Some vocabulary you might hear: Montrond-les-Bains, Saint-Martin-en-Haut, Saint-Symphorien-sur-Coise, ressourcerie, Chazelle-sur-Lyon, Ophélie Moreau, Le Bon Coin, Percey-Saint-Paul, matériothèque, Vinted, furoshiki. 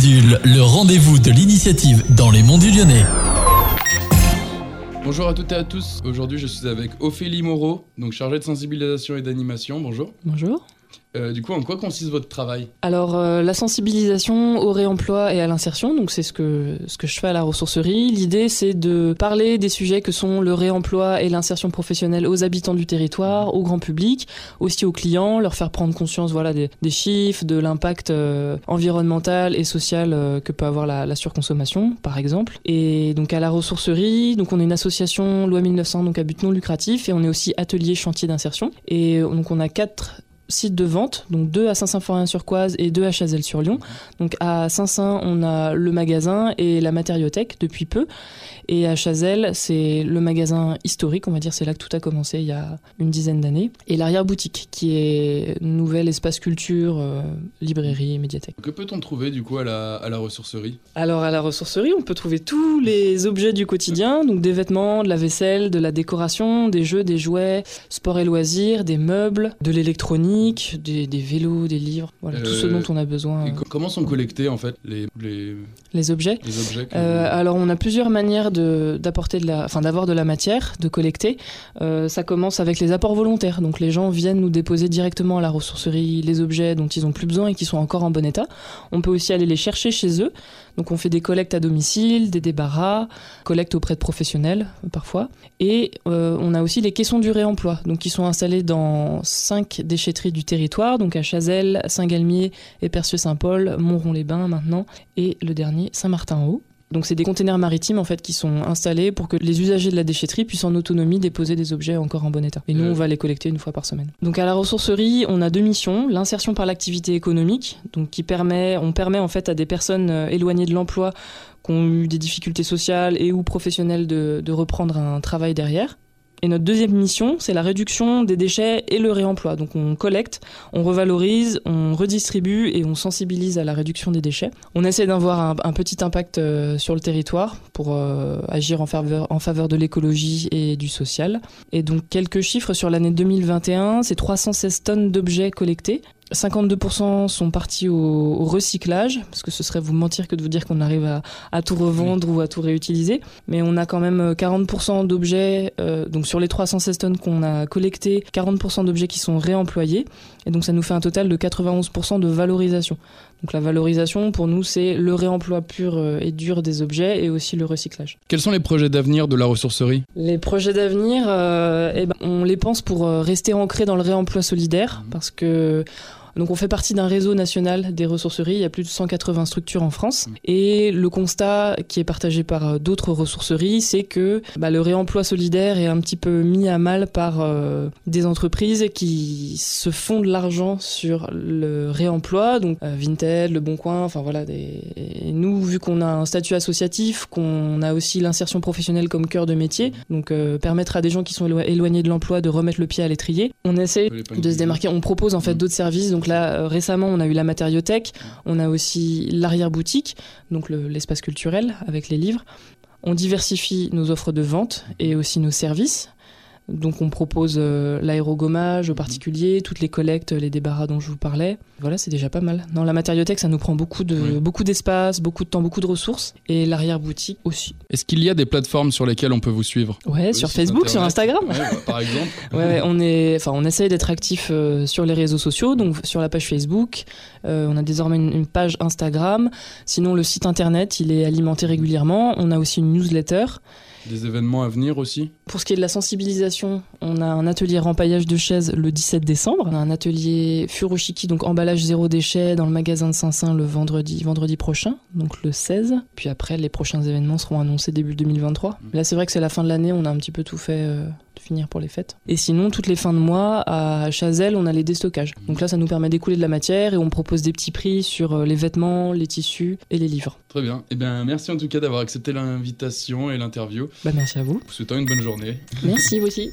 Module, le rendez-vous de l'initiative dans les monts du Lyonnais. Bonjour à toutes et à tous. Aujourd'hui, je suis avec Ophélie Moreau, donc chargée de sensibilisation et d'animation. Bonjour. Bonjour. Du coup, en quoi consiste votre travail ? Alors, la sensibilisation au réemploi et à l'insertion, donc c'est ce que je fais à la ressourcerie. L'idée, c'est de parler des sujets que sont le réemploi et l'insertion professionnelle aux habitants du territoire, au grand public, aussi aux clients, leur faire prendre conscience des chiffres, de l'impact environnemental et social que peut avoir la surconsommation, par exemple. Et donc, à la ressourcerie, donc on est une association loi 1900, donc à but non lucratif, et on est aussi atelier chantier d'insertion. Et donc, on a 4 sites de vente, donc 2 à Saint-Symphorien-sur-Coise et 2 à Chazelle-sur-Lyon. Donc à Saint-Symphorien, on a le magasin et la matériothèque depuis peu. Et à Chazelle, c'est le magasin historique, on va dire, c'est là que tout a commencé il y a une dizaine d'années. Et l'arrière-boutique, qui est nouvel espace culture, librairie et médiathèque. Que peut-on trouver du coup à la ressourcerie ? Alors à la ressourcerie, on peut trouver tous les objets du quotidien, donc des vêtements, de la vaisselle, de la décoration, des jeux, des jouets, sport et loisirs, des meubles, de l'électronique, Des vélos, des livres, voilà, tout ce dont on a besoin. Et comment sont collectés en fait les objets ? Les objets que... alors on a plusieurs manières d'avoir de la matière, de collecter. Ça commence avec les apports volontaires, donc les gens viennent nous déposer directement à la ressourcerie les objets dont ils n'ont plus besoin et qui sont encore en bon état. On peut aussi aller les chercher chez eux, donc on fait des collectes à domicile, des débarras, collectes auprès de professionnels parfois. Et on a aussi les caissons du réemploi, donc qui sont installés dans 5 déchetteries du territoire, donc à Chazelle, Saint-Galmier et Percey-Saint-Paul, Montrond-les-Bains maintenant, et le dernier, Saint-Martin-en-Haut. Donc c'est des containers maritimes en fait qui sont installés pour que les usagers de la déchetterie puissent en autonomie déposer des objets encore en bon état. Et nous, on va les collecter une fois par semaine. Donc à la ressourcerie, on a 2 missions. L'insertion par l'activité économique, donc on permet en fait à des personnes éloignées de l'emploi qui ont eu des difficultés sociales et ou professionnelles de reprendre un travail derrière. Et notre deuxième mission, c'est la réduction des déchets et le réemploi. Donc on collecte, on revalorise, on redistribue et on sensibilise à la réduction des déchets. On essaie d'avoir un petit impact sur le territoire pour agir en faveur de l'écologie et du social. Et donc quelques chiffres sur l'année 2021, c'est 316 tonnes d'objets collectés. 52% sont partis au recyclage, parce que ce serait vous mentir que de vous dire qu'on arrive à tout revendre ou à tout réutiliser. Mais on a quand même 40% d'objets, donc sur les 316 tonnes qu'on a collectées, 40% d'objets qui sont réemployés. Et donc ça nous fait un total de 91% de valorisation. Donc la valorisation, pour nous, c'est le réemploi pur et dur des objets et aussi le recyclage. Quels sont les projets d'avenir de la ressourcerie ? Les projets d'avenir, on les pense pour rester ancrés dans le réemploi solidaire, parce que... Donc on fait partie d'un réseau national des ressourceries, il y a plus de 180 structures en France. Et le constat qui est partagé par d'autres ressourceries, c'est que le réemploi solidaire est un petit peu mis à mal par des entreprises qui se font de l'argent sur le réemploi, donc Vinted, Le Bon Coin, enfin voilà. Et nous, vu qu'on a un statut associatif, qu'on a aussi l'insertion professionnelle comme cœur de métier, donc permettre à des gens qui sont éloignés de l'emploi de remettre le pied à l'étrier, on essaie de se démarquer, on propose en fait d'autres services. Donc là, récemment, on a eu la matériothèque, on a aussi l'arrière-boutique, donc l'espace culturel avec les livres. On diversifie nos offres de vente et aussi nos services. Donc on propose l'aérogommage aux particuliers, toutes les collectes, les débarras dont je vous parlais. Voilà, c'est déjà pas mal. Non, la matériothèque, ça nous prend beaucoup d'espace, beaucoup de temps, beaucoup de ressources. Et l'arrière-boutique aussi. Est-ce qu'il y a des plateformes sur lesquelles on peut vous suivre ? Ouais, sur Facebook, sur Instagram. Ouais, par exemple. Ouais, on essaye d'être actifs sur les réseaux sociaux, donc sur la page Facebook. On a désormais une page Instagram. Sinon, le site internet, il est alimenté régulièrement. On a aussi une newsletter. Des événements à venir aussi ? Pour ce qui est de la sensibilisation, on a un atelier rempaillage de chaises le 17 décembre. On a un atelier furoshiki, donc emballage zéro déchet, dans le magasin de Saint-Symphorien le vendredi prochain, donc le 16. Puis après, les prochains événements seront annoncés début 2023. Là, c'est vrai que c'est la fin de l'année, on a un petit peu tout fait... finir pour les fêtes. Et sinon, toutes les fins de mois, à Chazelle, on a les déstockages. Donc là, ça nous permet d'écouler de la matière et on propose des petits prix sur les vêtements, les tissus et les livres. Très bien. Eh bien, merci en tout cas d'avoir accepté l'invitation et l'interview. Merci à vous. Vous souhaitant une bonne journée. Merci, vous aussi.